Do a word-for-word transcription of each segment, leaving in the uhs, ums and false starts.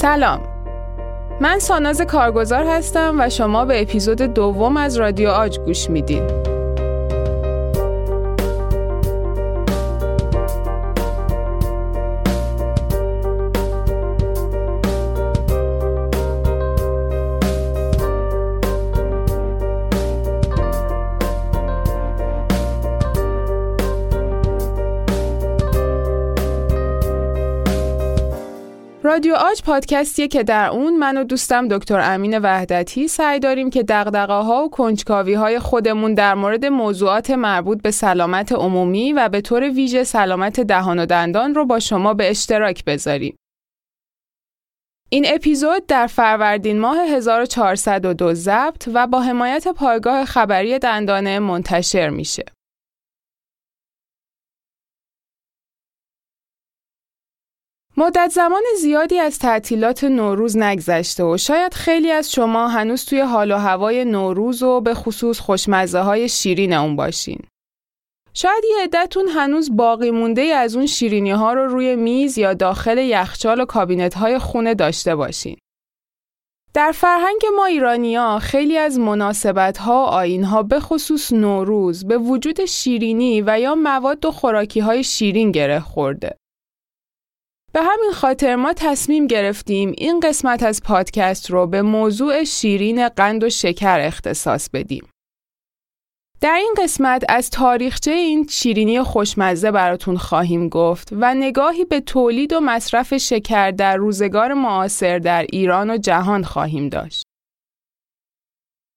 سلام، من ساناز کارگزار هستم و شما به اپیزود دوم از رادیو عاج گوش میدین. رادیو عاج پادکستیه که در اون من و دوستم دکتر امین وحدتی سعی داریم که دغدغه‌ها و کنجکاوی‌های خودمون در مورد موضوعات مربوط به سلامت عمومی و به طور ویژه سلامت دهان و دندان رو با شما به اشتراک بذاریم. این اپیزود در فروردین ماه هزار و چهارصد و دو ضبط و با حمایت پایگاه خبری دندانه منتشر میشه. مدت زمان زیادی از تعطیلات نوروز نگذشته و شاید خیلی از شما هنوز توی حال و هوای نوروز و به خصوص خوشمزه های شیرین اون باشین. شاید یه عدتون هنوز باقی مونده از اون شیرینی ها رو روی میز یا داخل یخچال و کابینت های خونه داشته باشین. در فرهنگ ما ایرانی‌ها خیلی از مناسبت‌ها و آیین‌ها به خصوص نوروز به وجود شیرینی و یا مواد و خوراکی‌های شیرین گره خورده. به همین خاطر ما تصمیم گرفتیم این قسمت از پادکست رو به موضوع شیرین قند و شکر اختصاص بدیم. در این قسمت از تاریخچه این شیرینی خوشمزه براتون خواهیم گفت و نگاهی به تولید و مصرف شکر در روزگار معاصر در ایران و جهان خواهیم داشت.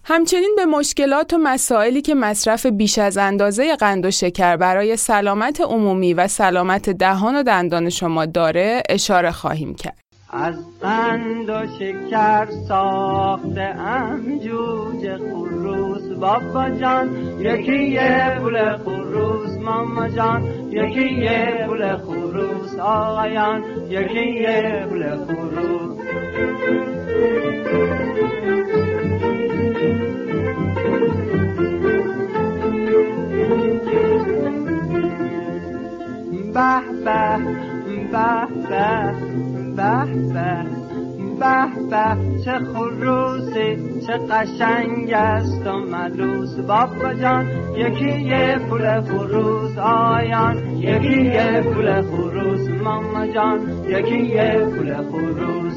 همچنین به مشکلات و مسائلی که مصرف بیش از اندازه قند و شکر برای سلامت عمومی و سلامت دهان و دندان شما داره اشاره خواهیم کرد. از قند و شکر ساختم جوجه خروس بابا جان، یکی یه پول خروس ماما جان، یکی یه پول خروس آقایان، یکی یه پول خروس. به به به به به به به به چه خروسی چه قشنگ است و ملوس بابا جان، یکی یه پول خروس آیان، یکی یه پول خروس ماما جان، یکی یه پول خروس.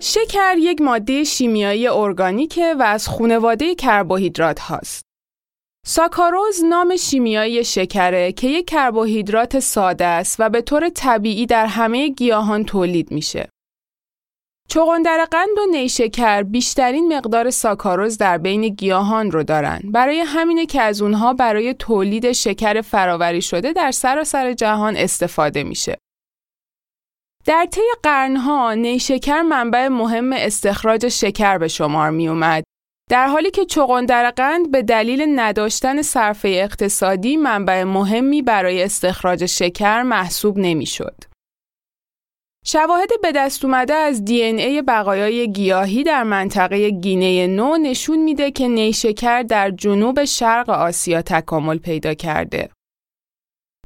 شکر یک ماده شیمیایی ارگانیکه و از خانواده کربوهیدرات هاست. ساکاروز نام شیمیایی شکره که یک کربوهیدرات ساده است و به طور طبیعی در همه گیاهان تولید میشه. چغندر قند و نیشکر بیشترین مقدار ساکاروز در بین گیاهان رو دارن. برای همینه که از اونها برای تولید شکر فراوری شده در سراسر جهان استفاده میشه. در طی قرنها نیشکر منبع مهم استخراج شکر به شمار می اومد، در حالی که چغندر قند به دلیل نداشتن صرفه اقتصادی منبع مهمی برای استخراج شکر محسوب نمی شد. شواهد به دست اومده از دی ان ای بقایای گیاهی در منطقه گینه نو نشون میده که نیشکر در جنوب شرق آسیا تکامل پیدا کرده.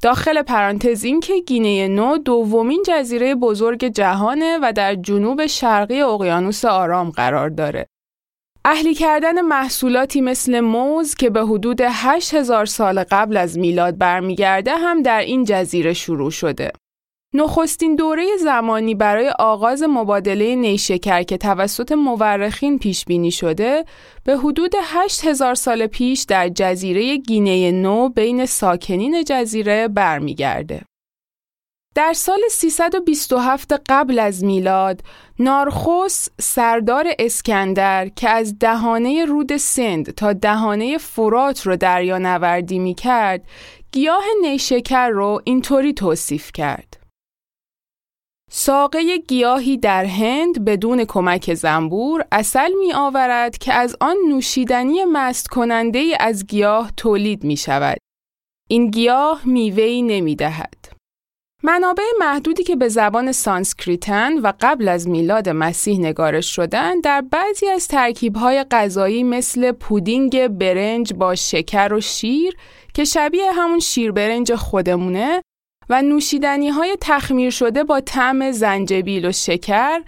داخل پرانتز این که گینه نو دومین جزیره بزرگ جهانه و در جنوب شرقی اقیانوس آرام قرار داره. اهلی کردن محصولاتی مثل موز که به حدود هشت هزار سال قبل از میلاد برمیگرده هم در این جزیره شروع شده. نخستین دوره زمانی برای آغاز مبادله نیشکر که توسط مورخین پیش بینی شده به حدود هشت هزار سال پیش در جزیره گینه نو بین ساکنین جزیره برمیگرده. در سال سیصد و بیست و هفت قبل از میلاد، نارخوس سردار اسکندر که از دهانه رود سند تا دهانه فرات رو دریانوردی می‌کرد، گیاه نیشکر رو اینطوری توصیف کرد: ساقه گیاهی در هند بدون کمک زنبور عسل می آورد که از آن نوشیدنی مست کننده از گیاه تولید می شود. این گیاه میوه‌ای نمی دهد. منابع محدودی که به زبان سانسکریتن و قبل از میلاد مسیح نگارش شدن در بعضی از ترکیب‌های غذایی مثل پودینگ برنج با شکر و شیر که شبیه همون شیر برنج خودمونه و نوشیدنی‌های تخمیر شده با طعم زنجبیل و شکر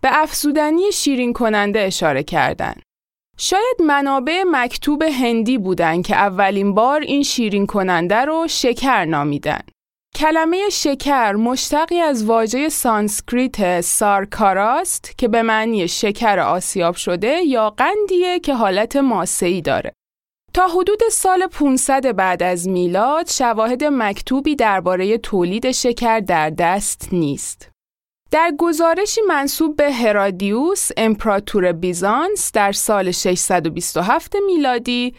به افزودنی شیرین کننده اشاره کردن. شاید منابع مکتوب هندی بودن که اولین بار این شیرین کننده رو شکر نامیدن. کلمه شکر مشتقی از واژه سانسکریت سارکاراست که به معنی شکر آسیاب شده یا قندیه که حالت ماسه‌ای داره. تا حدود سال پانصد بعد از میلاد شواهد مکتوبی درباره تولید شکر در دست نیست. در گزارشی منسوب به هرادیوس، امپراتور بیزانس در سال ششصد و بیست و هفت میلادی،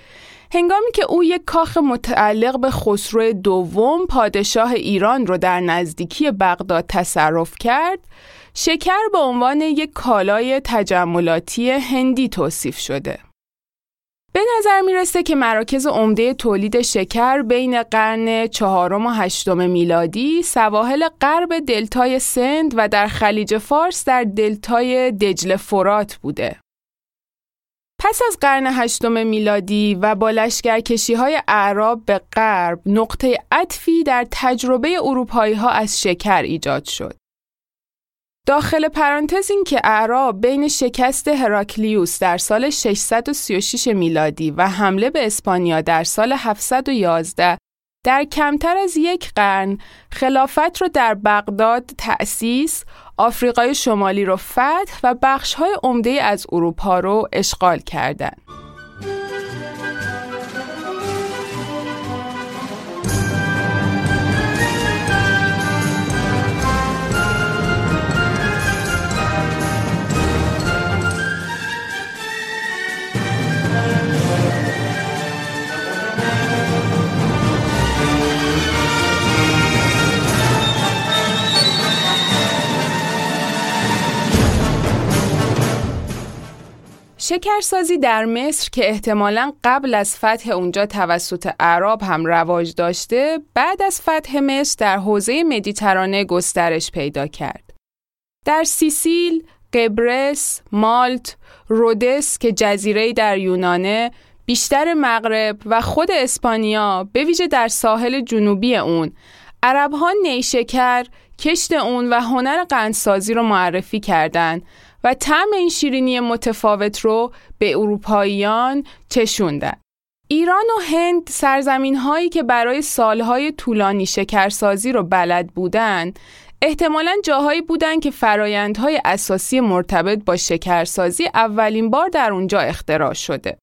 هنگامی که او یک کاخ متعلق به خسرو دوم پادشاه ایران رو در نزدیکی بغداد تصرف کرد، شکر به عنوان یک کالای تجملاتی هندی توصیف شده. به نظر میرسه که مراکز عمده تولید شکر بین قرن چهارم و هشتم میلادی سواحل غرب دلتای سند و در خلیج فارس در دلتای دجله فرات بوده. پس از قرن هشتم میلادی و با لشکرکشی‌های اعراب به غرب، نقطه عطفی در تجربه اروپایی‌ها از شکر ایجاد شد. داخل پرانتز این که اعراب بین شکست هراکلیوس در سال ششصد و سی و شش میلادی و حمله به اسپانیا در سال هفتصد و یازده در کمتر از یک قرن خلافت را در بغداد تأسیس، آفریقای شمالی را فتح و بخش‌های عمده از اروپا را اشغال کردند. شکرسازی در مصر که احتمالاً قبل از فتح اونجا توسط اعراب هم رواج داشته، بعد از فتح مصر در حوزه مدیترانه گسترش پیدا کرد. در سیسیل، قبرس، مالت، رودس که جزیره‌ای در یونانه، بیشتر مغرب و خود اسپانیا، به ویژه در ساحل جنوبی اون، عرب‌ها نیشکر، کشت اون و هنر قندسازی رو معرفی کردند و طعم این شیرینی متفاوت رو به اروپاییان چشوندن. ایران و هند سرزمین‌هایی که برای سالهای طولانی شکرسازی رو بلد بودن، احتمالاً جاهایی بودن که فرایندهای اساسی مرتبط با شکرسازی اولین بار در اونجا اختراع شده.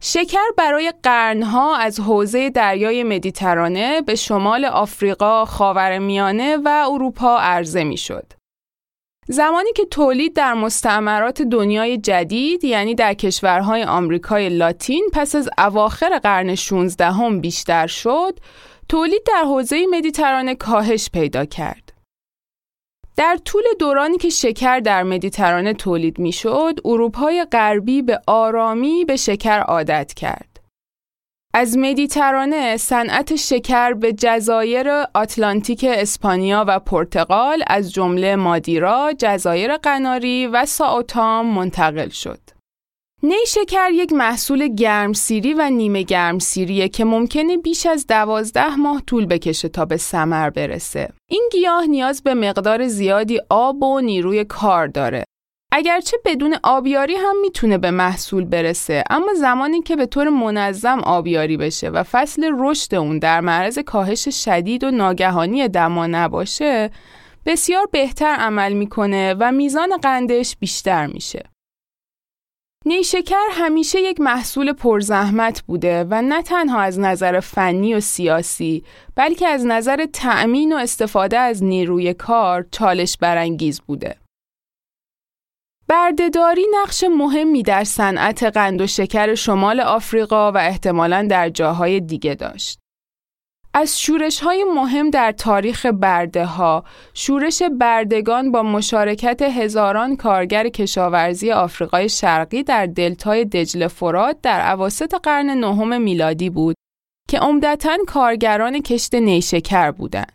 شکر برای قرنها از حوزه دریای مدیترانه به شمال آفریقا، خاورمیانه و اروپا عرضه می‌شد. زمانی که تولید در مستعمرات دنیای جدید، یعنی در کشورهای آمریکای لاتین پس از اواخر قرن شانزده هم بیشتر شد، تولید در حوزه مدیترانه کاهش پیدا کرد. در طول دورانی که شکر در مدیترانه تولید میشد، اروپای غربی به آرامی به شکر عادت کرد. از مدیترانه صنعت شکر به جزایر آتلانتیک اسپانیا و پرتغال از جمله مادیرا، جزایر قناری و سائوتام منتقل شد. نیشکر یک محصول گرمسیری و نیمه گرمسیریه که ممکنه بیش از دوازده ماه طول بکشه تا به ثمر برسه. این گیاه نیاز به مقدار زیادی آب و نیروی کار داره. اگرچه بدون آبیاری هم میتونه به محصول برسه، اما زمانی که به طور منظم آبیاری بشه و فصل رشد اون در معرض کاهش شدید و ناگهانی دما نباشه، بسیار بهتر عمل میکنه و میزان قندش بیشتر میشه. نیشکر همیشه یک محصول پرزحمت بوده و نه تنها از نظر فنی و سیاسی، بلکه از نظر تأمین و استفاده از نیروی کار چالش برانگیز بوده. برده‌داری نقش مهمی در صنعت قند و شکر شمال آفریقا و احتمالاً در جاهای دیگه داشت. از شورش‌های مهم در تاریخ برده‌ها، شورش بردگان با مشارکت هزاران کارگر کشاورزی آفریقای شرقی در دلتای دجله فرات در اواسط قرن نهم میلادی بود که عمدتاً کارگران کشت نیشکر بودند.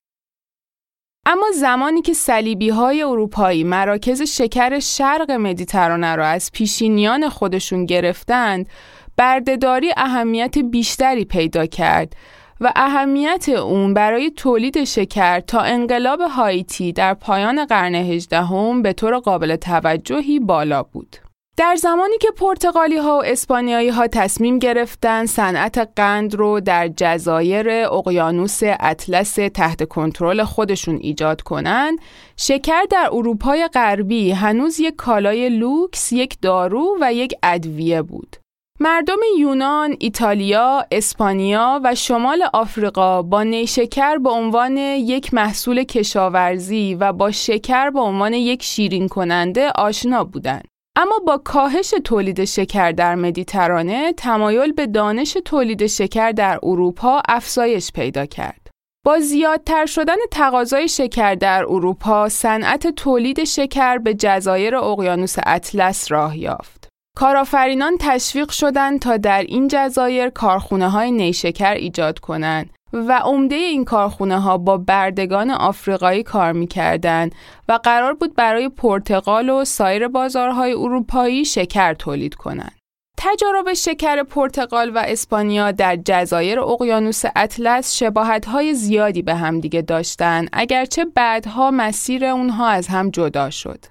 اما زمانی که صلیبی‌های اروپایی مراکز شکر شرق مدیترانه را از پیشینیان خودشون گرفتند، برده‌داری اهمیت بیشتری پیدا کرد و اهمیت اون برای تولید شکر تا انقلاب هایتی در پایان قرن هجدهم به طور قابل توجهی بالا بود. در زمانی که پرتغالی ها و اسپانیایی ها تصمیم گرفتن صنعت قند رو در جزایر اقیانوس اطلس تحت کنترل خودشون ایجاد کنن، شکر در اروپای غربی هنوز یک کالای لوکس، یک دارو و یک ادویه بود. مردم یونان، ایتالیا، اسپانیا و شمال آفریقا با نیشکر به عنوان یک محصول کشاورزی و با شکر به عنوان یک شیرین کننده آشنا بودند. اما با کاهش تولید شکر در مدیترانه، تمایل به دانش تولید شکر در اروپا افزایش پیدا کرد. با زیادتر شدن تقاضای شکر در اروپا، صنعت تولید شکر به جزایر اقیانوس اطلس راه یافت. کارآفرینان تشویق شدند تا در این جزایر کارخانه‌های نیشکر ایجاد کنند و عمده این کارخانه‌ها با بردگان آفریقایی کار می‌کردند و قرار بود برای پرتغال و سایر بازارهای اروپایی شکر تولید کنند. تجارب شکر پرتغال و اسپانیا در جزایر اقیانوس اطلس شباهت‌های زیادی به هم دیگه داشتند، اگرچه بعدها مسیر اونها از هم جدا شد.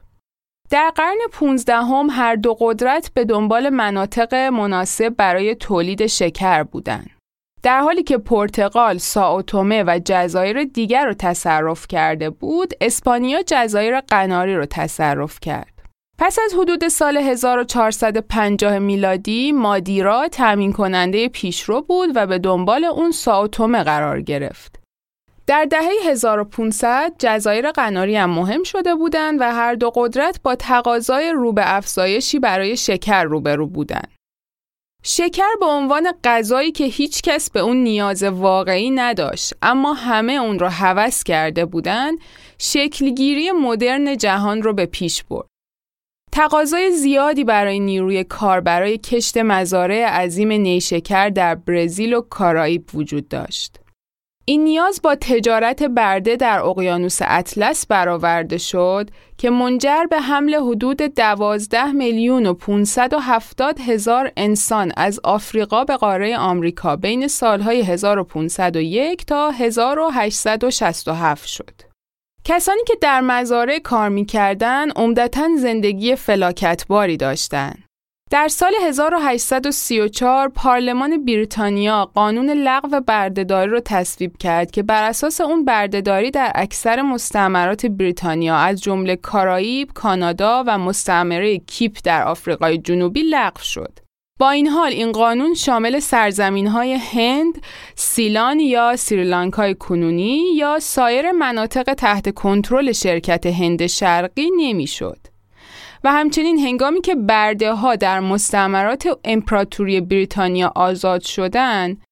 در قرن پانزدهم هر دو قدرت به دنبال مناطق مناسب برای تولید شکر بودند. در حالی که پرتغال سائو تومه و جزایر دیگر را تصرف کرده بود، اسپانیا جزایر قناری را تصرف کرد. پس از حدود سال هزار و چهارصد و پنجاه میلادی، مادیرا تامین کننده پیشرو بود و به دنبال اون سائو تومه قرار گرفت. در دهه هزار و پانصد جزایر قناری هم مهم شده بودند و هر دو قدرت با تقاضای رو به افزایشی برای شکر روبرو بودند. شکر به عنوان غذایی که هیچ کس به اون نیاز واقعی نداشت، اما همه اون رو هوس کرده بودند، شکلگیری مدرن جهان رو به پیش برد. تقاضای زیادی برای نیروی کار برای کشت مزارع عظیم نیشکر در برزیل و کارائیب وجود داشت. این نیاز با تجارت برده در اقیانوس اطلس برآورده شد که منجر به حمل حدود دوازده میلیون و پانصد و هفتاد هزار انسان از آفریقا به قاره آمریکا بین سالهای هزار و پانصد و یک تا هزار و هشتصد و شصت و هفت شد. کسانی که در مزارع کار می‌کردند عمدتاً زندگی فلاکتباری داشتند. در سال هزار و هشتصد و سی و چهار پارلمان بریتانیا قانون لغو برده‌داری را تصویب کرد که بر اساس اون برده‌داری در اکثر مستعمرات بریتانیا از جمله کارائیب، کانادا و مستعمره کیپ در آفریقای جنوبی لغو شد. با این حال این قانون شامل سرزمین‌های هند، سیلان یا سریلانکای کنونی یا سایر مناطق تحت کنترل شرکت هند شرقی نمی‌شد. و همچنین هنگامی که برده ها در مستعمرات امپراتوری بریتانیا آزاد شدند،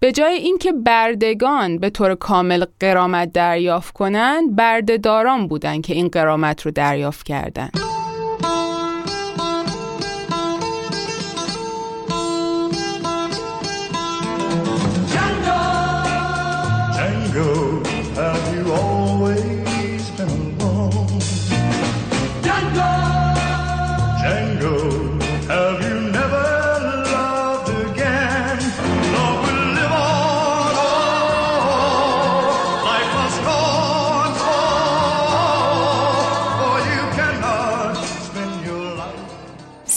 به جای اینکه بردگان به طور کامل غرامت دریافت کنند، برده‌داران بودند که این غرامت رو دریافت کردند.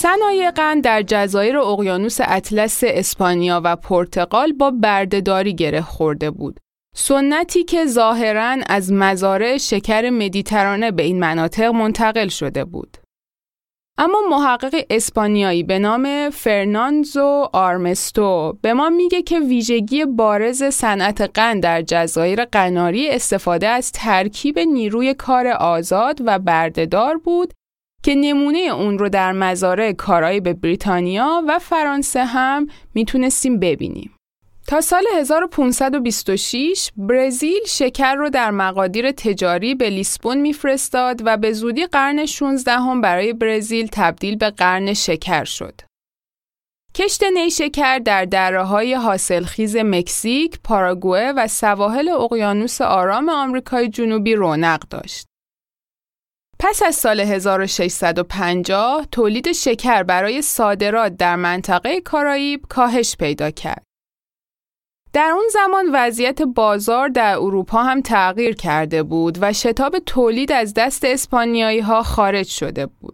صنایع قند در جزایر اقیانوس اطلس اسپانیا و پرتغال با برده‌داری گره خورده بود. سنتی که ظاهراً از مزارع شکر مدیترانه به این مناطق منتقل شده بود. اما محقق اسپانیایی به نام فرناندز و آرمستو به ما میگه که ویژگی بارز صنعت قند در جزایر قناری استفاده از ترکیب نیروی کار آزاد و برده‌دار بود که نمونه اون رو در مزارع کارائیب بریتانیا و فرانسه هم میتونستیم ببینیم. تا سال هزار و پانصد و بیست و شش برزیل شکر رو در مقادیر تجاری به لیسبون میفرستاد و به زودی قرن شانزدهم برای برزیل تبدیل به قرن شکر شد. کشت نیشکر در دره‌های حاصلخیز مکزیک، پاراگوئه و سواحل اقیانوس آرام آمریکای جنوبی رونق داشت. پس از سال هزار و ششصد و پنجاه تولید شکر برای صادرات در منطقه کارائیب کاهش پیدا کرد. در اون زمان وضعیت بازار در اروپا هم تغییر کرده بود و شتاب تولید از دست اسپانیایی‌ها خارج شده بود.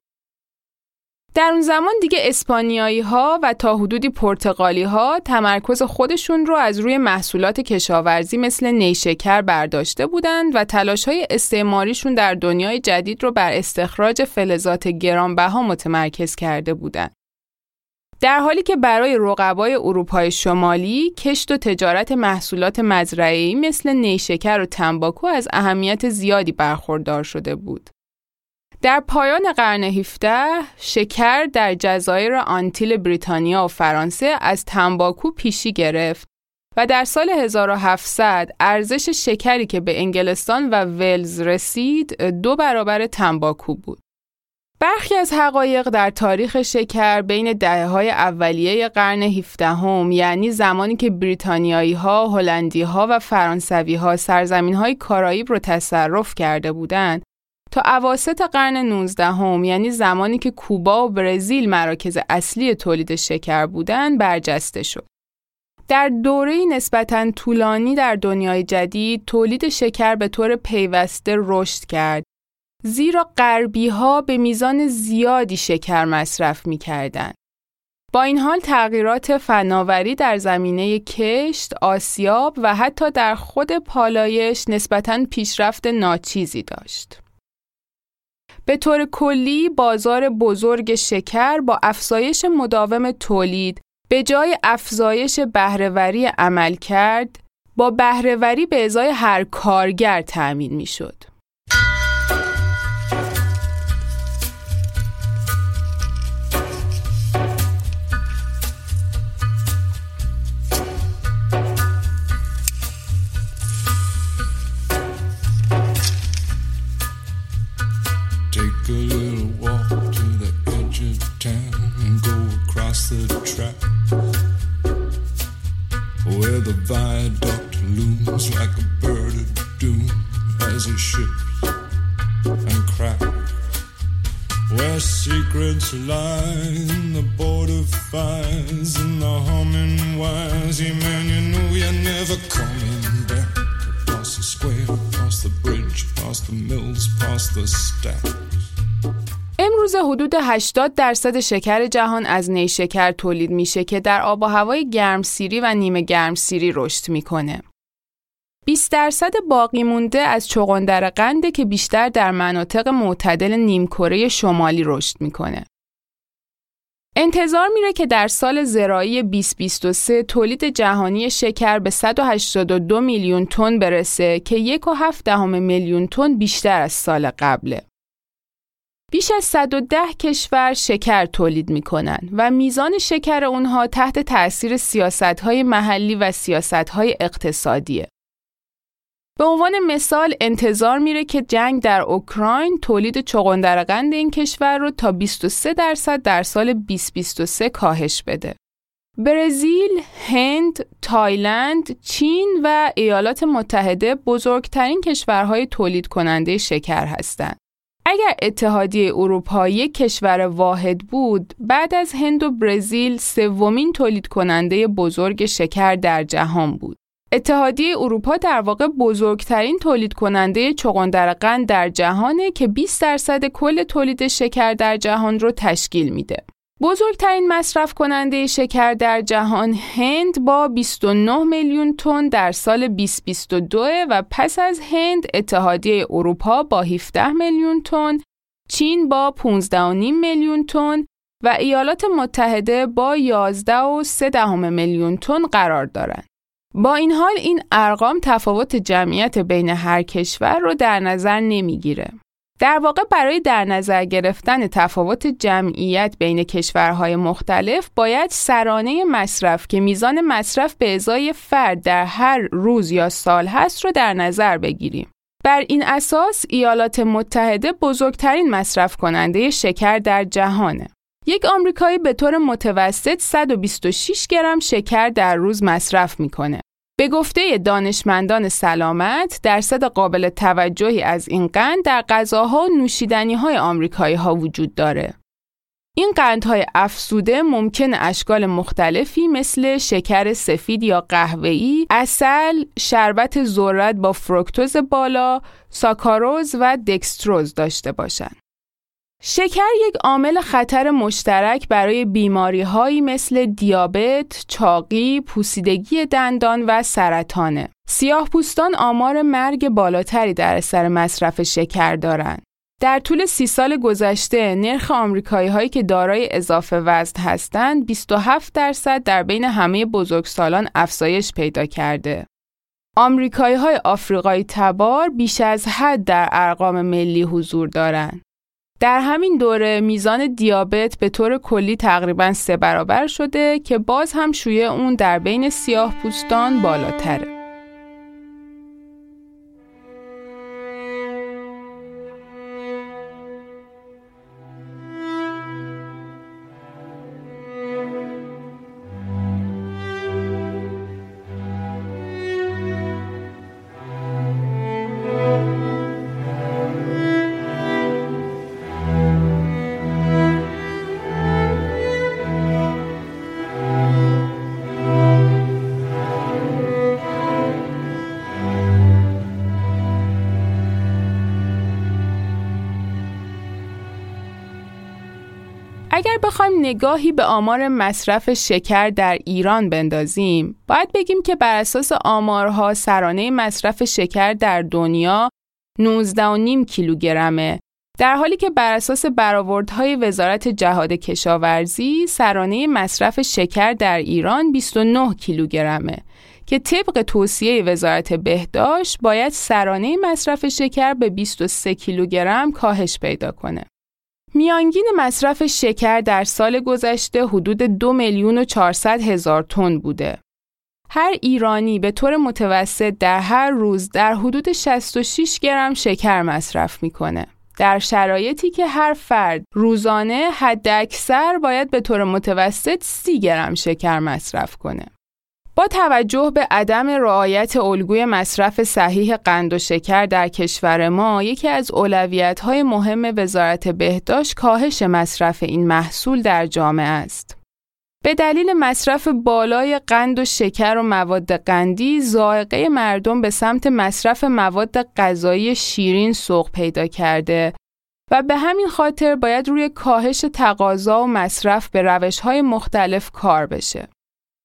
در اون زمان دیگه اسپانیایی‌ها و تا حدودی پرتغالی‌ها تمرکز خودشون رو از روی محصولات کشاورزی مثل نیشکر برداشته بودند و تلاش‌های استعماریشون در دنیای جدید رو بر استخراج فلزات گرانبها متمرکز کرده بودند. در حالی که برای رقبای اروپای شمالی کشت و تجارت محصولات مزرعه‌ای مثل نیشکر و تنباکو از اهمیت زیادی برخوردار شده بود. در پایان قرن هفدهم شکر در جزایر آنتیل بریتانیا و فرانسه از تنباکو پیشی گرفت و در سال هزار و هفتصد ارزش شکری که به انگلستان و ولز رسید دو برابر تنباکو بود. برخی از حقایق در تاریخ شکر بین دهه‌های اولیه قرن هفدهم، یعنی زمانی که بریتانیایی‌ها، هلندی‌ها و فرانسوی‌ها سرزمین‌های کارائیب را تصرف کرده بودند، تا اواسط قرن نوزدهم، یعنی زمانی که کوبا و برزیل مراکز اصلی تولید شکر بودند، برجسته شد. در دوره‌ای نسبتاً طولانی در دنیای جدید، تولید شکر به طور پیوسته رشد کرد، زیرا غربی‌ها به میزان زیادی شکر مصرف می‌کردند. با این حال تغییرات فناوری در زمینه کشت، آسیاب و حتی در خود پالایش نسبتاً پیشرفت ناچیزی داشت. به طور کلی بازار بزرگ شکر با افزایش مداوم تولید به جای افزایش بهره‌وری عمل کرد، با بهره‌وری به ازای هر کارگر تأمین می‌شد. The trap where the viaduct looms like a bird of doom as it shifts and cracks, where secrets lie in the border fires and the humming wires. Yeah, man, you know you're never coming back. Across the square, across the bridge, past the mills, past the stacks. امروز حدود هشتاد درصد شکر جهان از نیشکر تولید میشه که در آب و هوای گرمسیری و نیمه گرمسیری رشد میکنه. بیست درصد باقی مونده از چغندر قنده که بیشتر در مناطق معتدل نیمکره شمالی رشد میکنه. انتظار میره که در سال زراعی بیست بیست و سه تولید جهانی شکر به صد و هشتاد و دو میلیون تن برسه که یک و هفت دهم میلیون تن بیشتر از سال قبله. بیش از صد و ده کشور شکر تولید می‌کنند و میزان شکر اونها تحت تأثیر سیاست‌های محلی و سیاست‌های اقتصادیه. به عنوان مثال انتظار میره که جنگ در اوکراین تولید چغندرقند این کشور رو تا بیست و سه درصد در سال بیست بیست و سه کاهش بده. برزیل، هند، تایلند، چین و ایالات متحده بزرگترین کشورهای تولید کننده شکر هستند. اگر اتحادیه اروپا یک کشور واحد بود، بعد از هند و برزیل سومین تولید کننده بزرگ شکر در جهان بود. اتحادیه اروپا در واقع بزرگترین تولید کننده چغندرقند در جهانه که بیست درصد کل تولید شکر در جهان رو تشکیل میده. بزرگترین مصرف کننده شکر در جهان هند با بیست و نه میلیون تن در سال بیست بیست و دو و پس از هند اتحادیه اروپا با هفده میلیون تن، چین با پانزده و نیم میلیون تن و ایالات متحده با یازده و سه دهم میلیون تن قرار دارند. با این حال این ارقام تفاوت جمعیت بین هر کشور رو در نظر نمیگیره. در واقع برای در نظر گرفتن تفاوت جمعیت بین کشورهای مختلف باید سرانه مصرف که میزان مصرف به ازای فرد در هر روز یا سال هست رو در نظر بگیریم. بر این اساس ایالات متحده بزرگترین مصرف کننده شکر در جهانه. یک آمریکایی به طور متوسط صد و بیست و شش گرم شکر در روز مصرف میکنه. به گفته دانشمندان سلامت، درصد قابل توجهی از این قند در غذاها و نوشیدنی‌های آمریکایی‌ها وجود داره. این قندهای افسوده ممکن اشکال مختلفی مثل شکر سفید یا قهوه‌ای، عسل، شربت ذرت با فروکتوز بالا، ساکاروز و دکستروز داشته باشند. شکر یک عامل خطر مشترک برای بیماری‌هایی مثل دیابت، چاقی، پوسیدگی دندان و سرطانه. سیاه‌پوستان آمار مرگ بالاتری در اثر مصرف شکر دارند. در طول سی سال گذشته، نرخ آمریکایی‌هایی که دارای اضافه وزن هستند، بیست و هفت درصد در بین همه بزرگسالان افزایش پیدا کرده. آمریکایی‌های آفریقایی تبار بیش از حد در ارقام ملی حضور دارند. در همین دوره میزان دیابت به طور کلی تقریباً سه برابر شده که باز هم شیوع اون در بین سیاه پوستان بالاتره. اگر بخوایم نگاهی به آمار مصرف شکر در ایران بندازیم، باید بگیم که بر اساس آمارها سرانه مصرف شکر در دنیا نوزده و نیم کیلوگرمه، در حالی که بر اساس برآوردهای وزارت جهاد کشاورزی سرانه مصرف شکر در ایران بیست و نه کیلوگرمه که طبق توصیه وزارت بهداشت باید سرانه مصرف شکر به بیست و سه کیلوگرم کاهش پیدا کنه. میانگین مصرف شکر در سال گذشته حدود دو میلیون و چهارصد هزار تن بوده. هر ایرانی به طور متوسط در هر روز در حدود شصت و شش گرم شکر مصرف میکنه. در شرایطی که هر فرد روزانه حداکثر باید به طور متوسط سی گرم شکر مصرف کنه. با توجه به عدم رعایت الگوی مصرف صحیح قند و شکر در کشور ما، یکی از اولویت‌های مهم وزارت بهداشت کاهش مصرف این محصول در جامعه است. به دلیل مصرف بالای قند و شکر و مواد قندی، ذائقه مردم به سمت مصرف مواد غذایی شیرین سوق پیدا کرده و به همین خاطر باید روی کاهش تقاضا و مصرف به روش‌های مختلف کار بشه.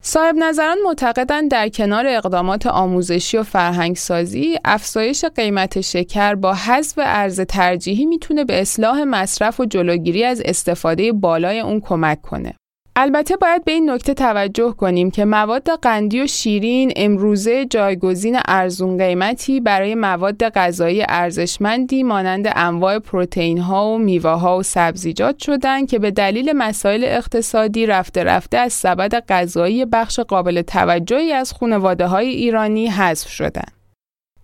صاحب نظران معتقدند در کنار اقدامات آموزشی و فرهنگسازی، افزایش قیمت شکر با حذف ارز ترجیحی میتونه به اصلاح مصرف و جلوگیری از استفاده بالای اون کمک کنه. البته باید به این نکته توجه کنیم که مواد قندی و شیرین امروزه جایگزین ارزون قیمتی برای مواد غذایی ارزشمندی مانند انواع پروتئین ها و میوه ها و سبزیجات شدند که به دلیل مسائل اقتصادی رفته رفته از سبد غذایی بخش قابل توجهی از خانواده های ایرانی حذف شدند.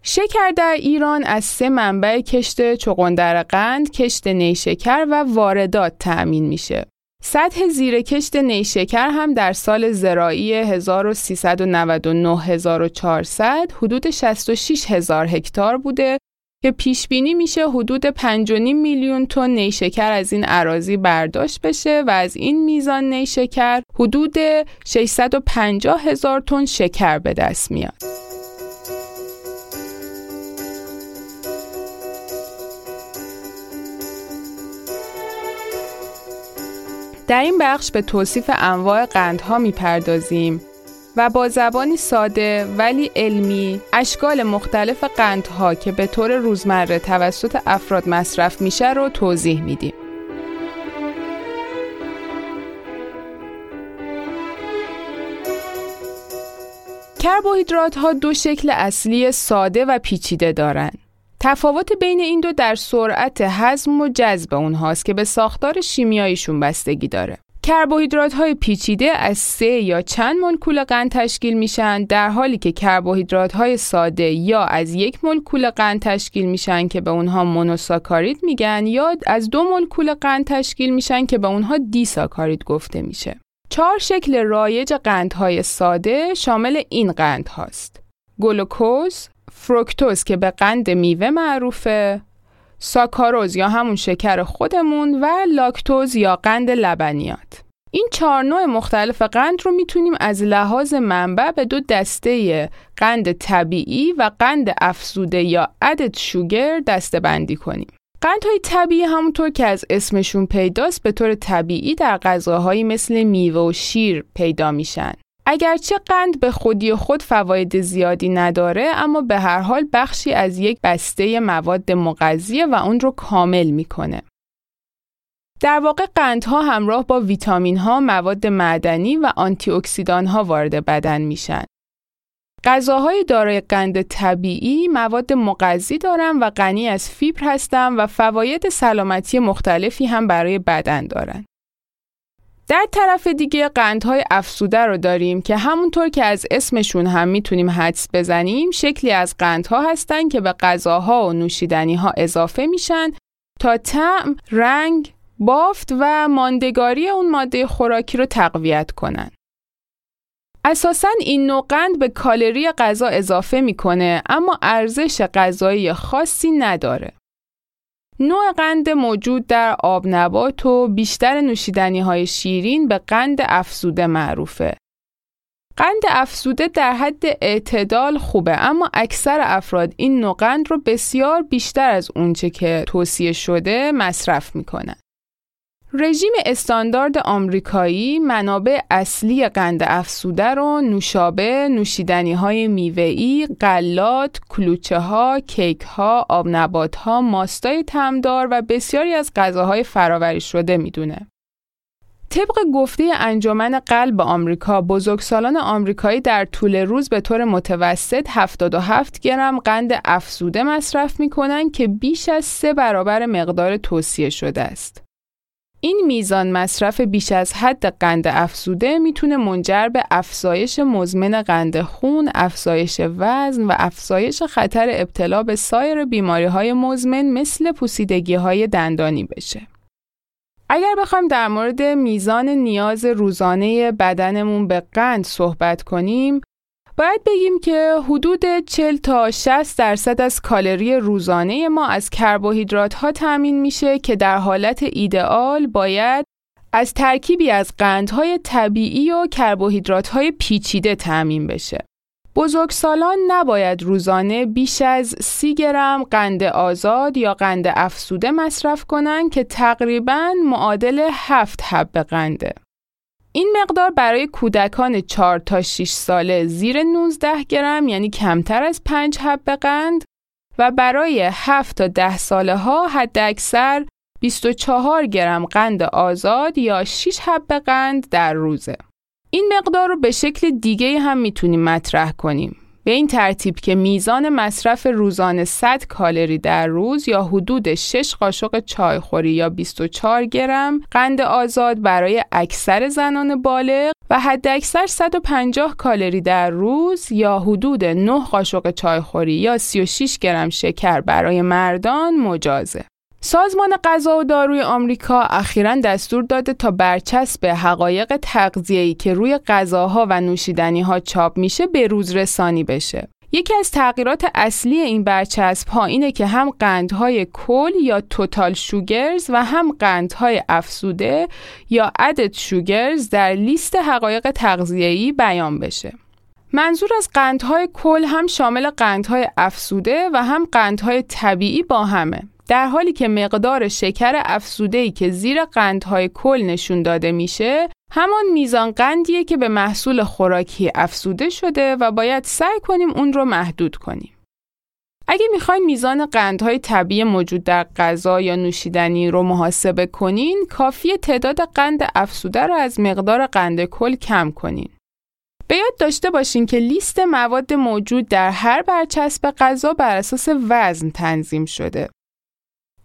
شکر در ایران از سه منبع کشت چغندر قند، کشت نیشکر و واردات تأمین میشه. سطح زیرکشت نیشکر هم در سال زراعی هزار و سیصد و نود و نه تا هزار و چهارصد حدود شصت و شش هزار هکتار بوده که پیش بینی میشه حدود پنج و نیم میلیون تن نیشکر از این اراضی برداشت بشه و از این میزان نیشکر حدود ششصد و پنجاه هزار تن شکر به دست میاد. در این بخش به توصیف انواع قندها میپردازیم و با زبانی ساده ولی علمی اشکال مختلف قندها که به طور روزمره توسط افراد مصرف میشه رو توضیح میدیم. کربوهیدرات ها دو شکل اصلی ساده و پیچیده دارند. تفاوت بین این دو در سرعت هضم و جذب اونهاست که به ساختار شیمیاییشون بستگی داره. کربوهیدرات‌های پیچیده از سه یا چند مولکول قند تشکیل میشن، در حالی که کربوهیدرات‌های ساده یا از یک مولکول قند تشکیل میشن که به اونها مونوساکارید میگن، یا از دو مولکول قند تشکیل میشن که به اونها دیساکارید گفته میشه. چهار شکل رایج قندهای ساده شامل این قندهاست: گلوکوز، فروکتوز که به قند میوه معروفه، ساکاروز یا همون شکر خودمون و لاکتوز یا قند لبنیات. این چهار نوع مختلف قند رو میتونیم از لحاظ منبع به دو دسته قند طبیعی و قند افزوده یا added sugar دسته بندی کنیم. قندهای طبیعی همونطور که از اسمشون پیداست به طور طبیعی در غذاهایی مثل میوه و شیر پیدا میشن. اگرچه قند به خودی خود فواید زیادی نداره، اما به هر حال بخشی از یک بسته مواد مغذیه و اون رو کامل میکنه. در واقع قندها همراه با ویتامین ها، مواد معدنی و آنتی اکسیدان ها وارد بدن میشن. غذاهای دارای قند طبیعی مواد مغذی دارن و غنی از فیبر هستن و فواید سلامتی مختلفی هم برای بدن دارن. در طرف دیگه قندهای افسوده رو داریم که همونطور که از اسمشون هم میتونیم حدس بزنیم شکلی از قندها هستن که به غذاها و نوشیدنیها اضافه میشن تا طعم، رنگ، بافت و ماندگاری اون ماده خوراکی رو تقویت کنن. اساساً این نوع قند به کالری غذا اضافه میکنه، اما ارزش غذایی خاصی نداره. نوع قند موجود در آب نبات و بیشتر نوشیدنی‌های شیرین به قند افزوده معروفه. قند افزوده در حد اعتدال خوبه، اما اکثر افراد این نوع قند رو بسیار بیشتر از اونچه که توصیه شده مصرف میکنن. رژیم استاندارد آمریکایی منابع اصلی قند افسوده رو نوشابه، نوشیدنی‌های میوه‌ای، غلات، کلوچه‌ها، کیک‌ها، آب نبات‌ها، ماستای طعمدار و بسیاری از غذاهای فرآوری شده میدونه. طبق گفته انجمن قلب آمریکا، بزرگسالان آمریکایی در طول روز به طور متوسط هفتاد و هفت گرم قند افسوده مصرف می‌کنند که بیش از سه برابر مقدار توصیه شده است. این میزان مصرف بیش از حد قند افزوده میتونه منجر به افزایش مزمن قند خون، افزایش وزن و افزایش خطر ابتلا به سایر بیماری‌های مزمن مثل پوسیدگی‌های دندانی بشه. اگر بخوایم در مورد میزان نیاز روزانه بدنمون به قند صحبت کنیم، باید بگیم که حدود چهل تا شصت درصد از کالری روزانه ما از کربوهیدرات ها تامین میشه که در حالت ایدئال باید از ترکیبی از قندهای طبیعی و کربوهیدرات های پیچیده تامین بشه. بزرگسالان نباید روزانه بیش از سی گرم قند آزاد یا قند افسوده مصرف کنن که تقریباً معادل هفت حب قنده. این مقدار برای کودکان چهار تا شش ساله زیر نوزده گرم یعنی کمتر از پنج حب قند و برای هفت تا ده ساله ها حد اکثر بیست و چهار گرم قند آزاد یا شش حب قند در روزه. این مقدار رو به شکل دیگه هم میتونیم مطرح کنیم. به این ترتیب که میزان مصرف روزانه صد کالری در روز یا حدود شش قاشق چایخوری یا بیست و چهار گرم قند آزاد برای اکثر زنان بالغ و حداکثر صد و پنجاه کالری در روز یا حدود نه قاشق چایخوری یا سی و شش گرم شکر برای مردان مجازه. سازمان غذا و داروی آمریکا اخیراً دستور داده تا برچسب حقایق تغذیه‌ای که روی غذاها و نوشیدنی‌ها چاپ میشه به روز رسانی بشه. یکی از تغییرات اصلی این برچسب‌ها اینه که هم قندهای کل یا توتال شوگرز و هم قندهای افسوده یا added sugars در لیست حقایق تغذیه‌ای بیان بشه. منظور از قندهای کل هم شامل قندهای افسوده و هم قندهای طبیعی با همه. در حالی که مقدار شکر افزوده‌ای که زیر قندهای کل نشون داده میشه، همان میزان قندیه که به محصول خوراکی افزوده شده و باید سعی کنیم اون رو محدود کنیم. اگه میخواین میزان قندهای طبیعی موجود در غذا یا نوشیدنی رو محاسبه کنین، کافیه تعداد قند افزوده رو از مقدار قند کل کم کنین. به یاد داشته باشین که لیست مواد موجود در هر برچسب غذا بر اساس وزن تنظیم شده.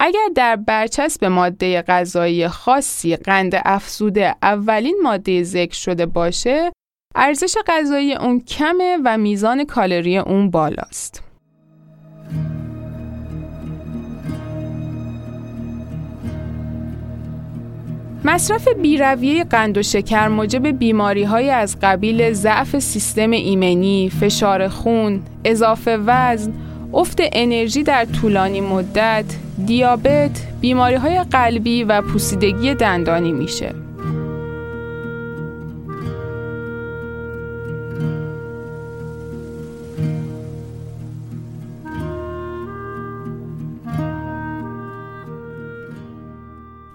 اگر در برچسب ماده غذایی خاصی قند افزوده اولین ماده ذکر شده باشه، ارزش غذایی اون کمه و میزان کالری اون بالاست. مصرف بی‌رویه قند و شکر موجب بیماری‌های از قبیل ضعف سیستم ایمنی، فشار خون، اضافه وزن، افت انرژی در طولانی مدت، دیابت، بیماری‌های قلبی و پوسیدگی دندانی میشه.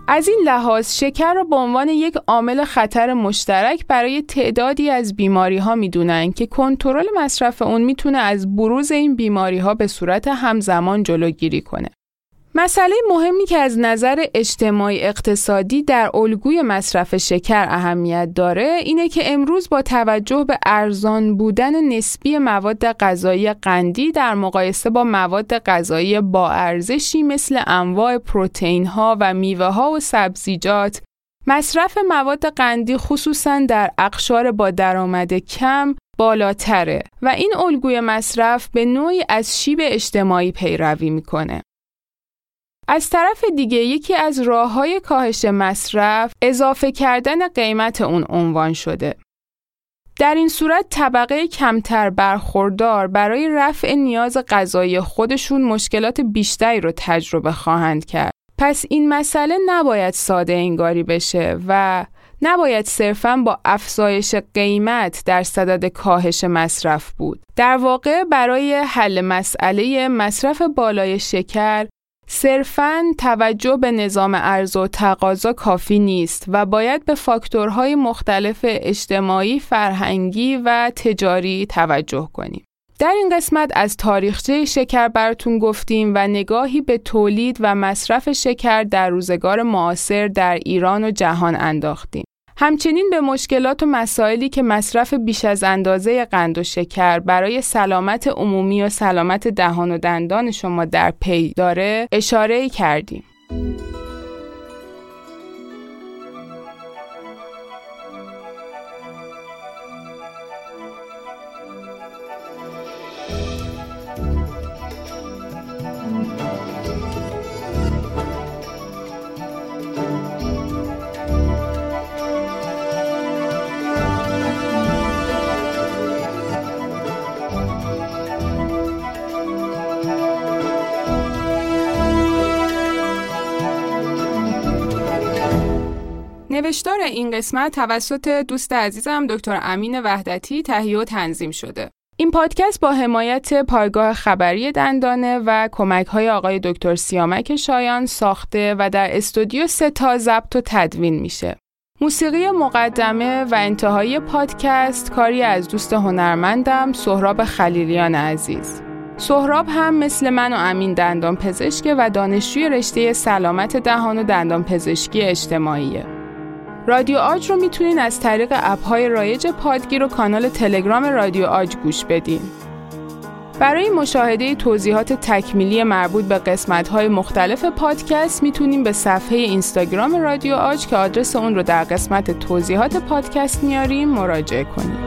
از این لحاظ شکر را به عنوان یک عامل خطر مشترک برای تعدادی از بیماری‌ها می‌دونن که کنترل مصرف اون میتونه از بروز این بیماری‌ها به صورت همزمان جلوگیری کنه. مسئله مهمی که از نظر اجتماعی اقتصادی در الگوی مصرف شکر اهمیت داره اینه که امروز با توجه به ارزان بودن نسبی مواد غذایی قندی در مقایسه با مواد غذایی با ارزشی مثل انواع پروتئین‌ها و میوه‌ها و سبزیجات، مصرف مواد قندی خصوصاً در اقشار با درآمد کم بالاتره و این الگوی مصرف به نوعی از شیب اجتماعی پیروی میکنه. از طرف دیگه یکی از راه‌های کاهش مصرف اضافه کردن قیمت اون عنوان شده. در این صورت طبقه کمتر برخوردار برای رفع نیاز غذایی خودشون مشکلات بیشتری رو تجربه خواهند کرد. پس این مسئله نباید ساده انگاری بشه و نباید صرفاً با افزایش قیمت در صدد کاهش مصرف بود. در واقع برای حل مسئله مصرف بالای شکر صرفاً توجه به نظام عرضه و تقاضا کافی نیست و باید به فاکتورهای مختلف اجتماعی، فرهنگی و تجاری توجه کنیم. در این قسمت از تاریخچه شکر براتون گفتیم و نگاهی به تولید و مصرف شکر در روزگار معاصر در ایران و جهان انداختیم. همچنین به مشکلات و مسائلی که مصرف بیش از اندازه قند و شکر برای سلامت عمومی و سلامت دهان و دندان شما در پی داره اشاره کردیم. نوشتار این قسمت توسط دوست عزیزم دکتر امین وحدتی تهیه و تنظیم شده. این پادکست با حمایت پایگاه خبری دندانه و کمک‌های آقای دکتر سیامک شایان ساخته و در استودیو ستا ضبط و تدوین میشه. موسیقی مقدمه و انتهای پادکست کاری از دوست هنرمندم سهراب خلیلیان عزیز. سهراب هم مثل من و امین دندان پزشک و دانشجوی رشته سلامت دهان و دندان پزشکی اجتماعیه. رادیو عاج رو میتونین از طریق اپ‌های رایج پادگیر و کانال تلگرام رادیو عاج گوش بدین. برای مشاهده توضیحات تکمیلی مربوط به قسمت‌های مختلف پادکست میتونین به صفحه اینستاگرام رادیو عاج که آدرس اون رو در قسمت توضیحات پادکست میاریم مراجعه کنین.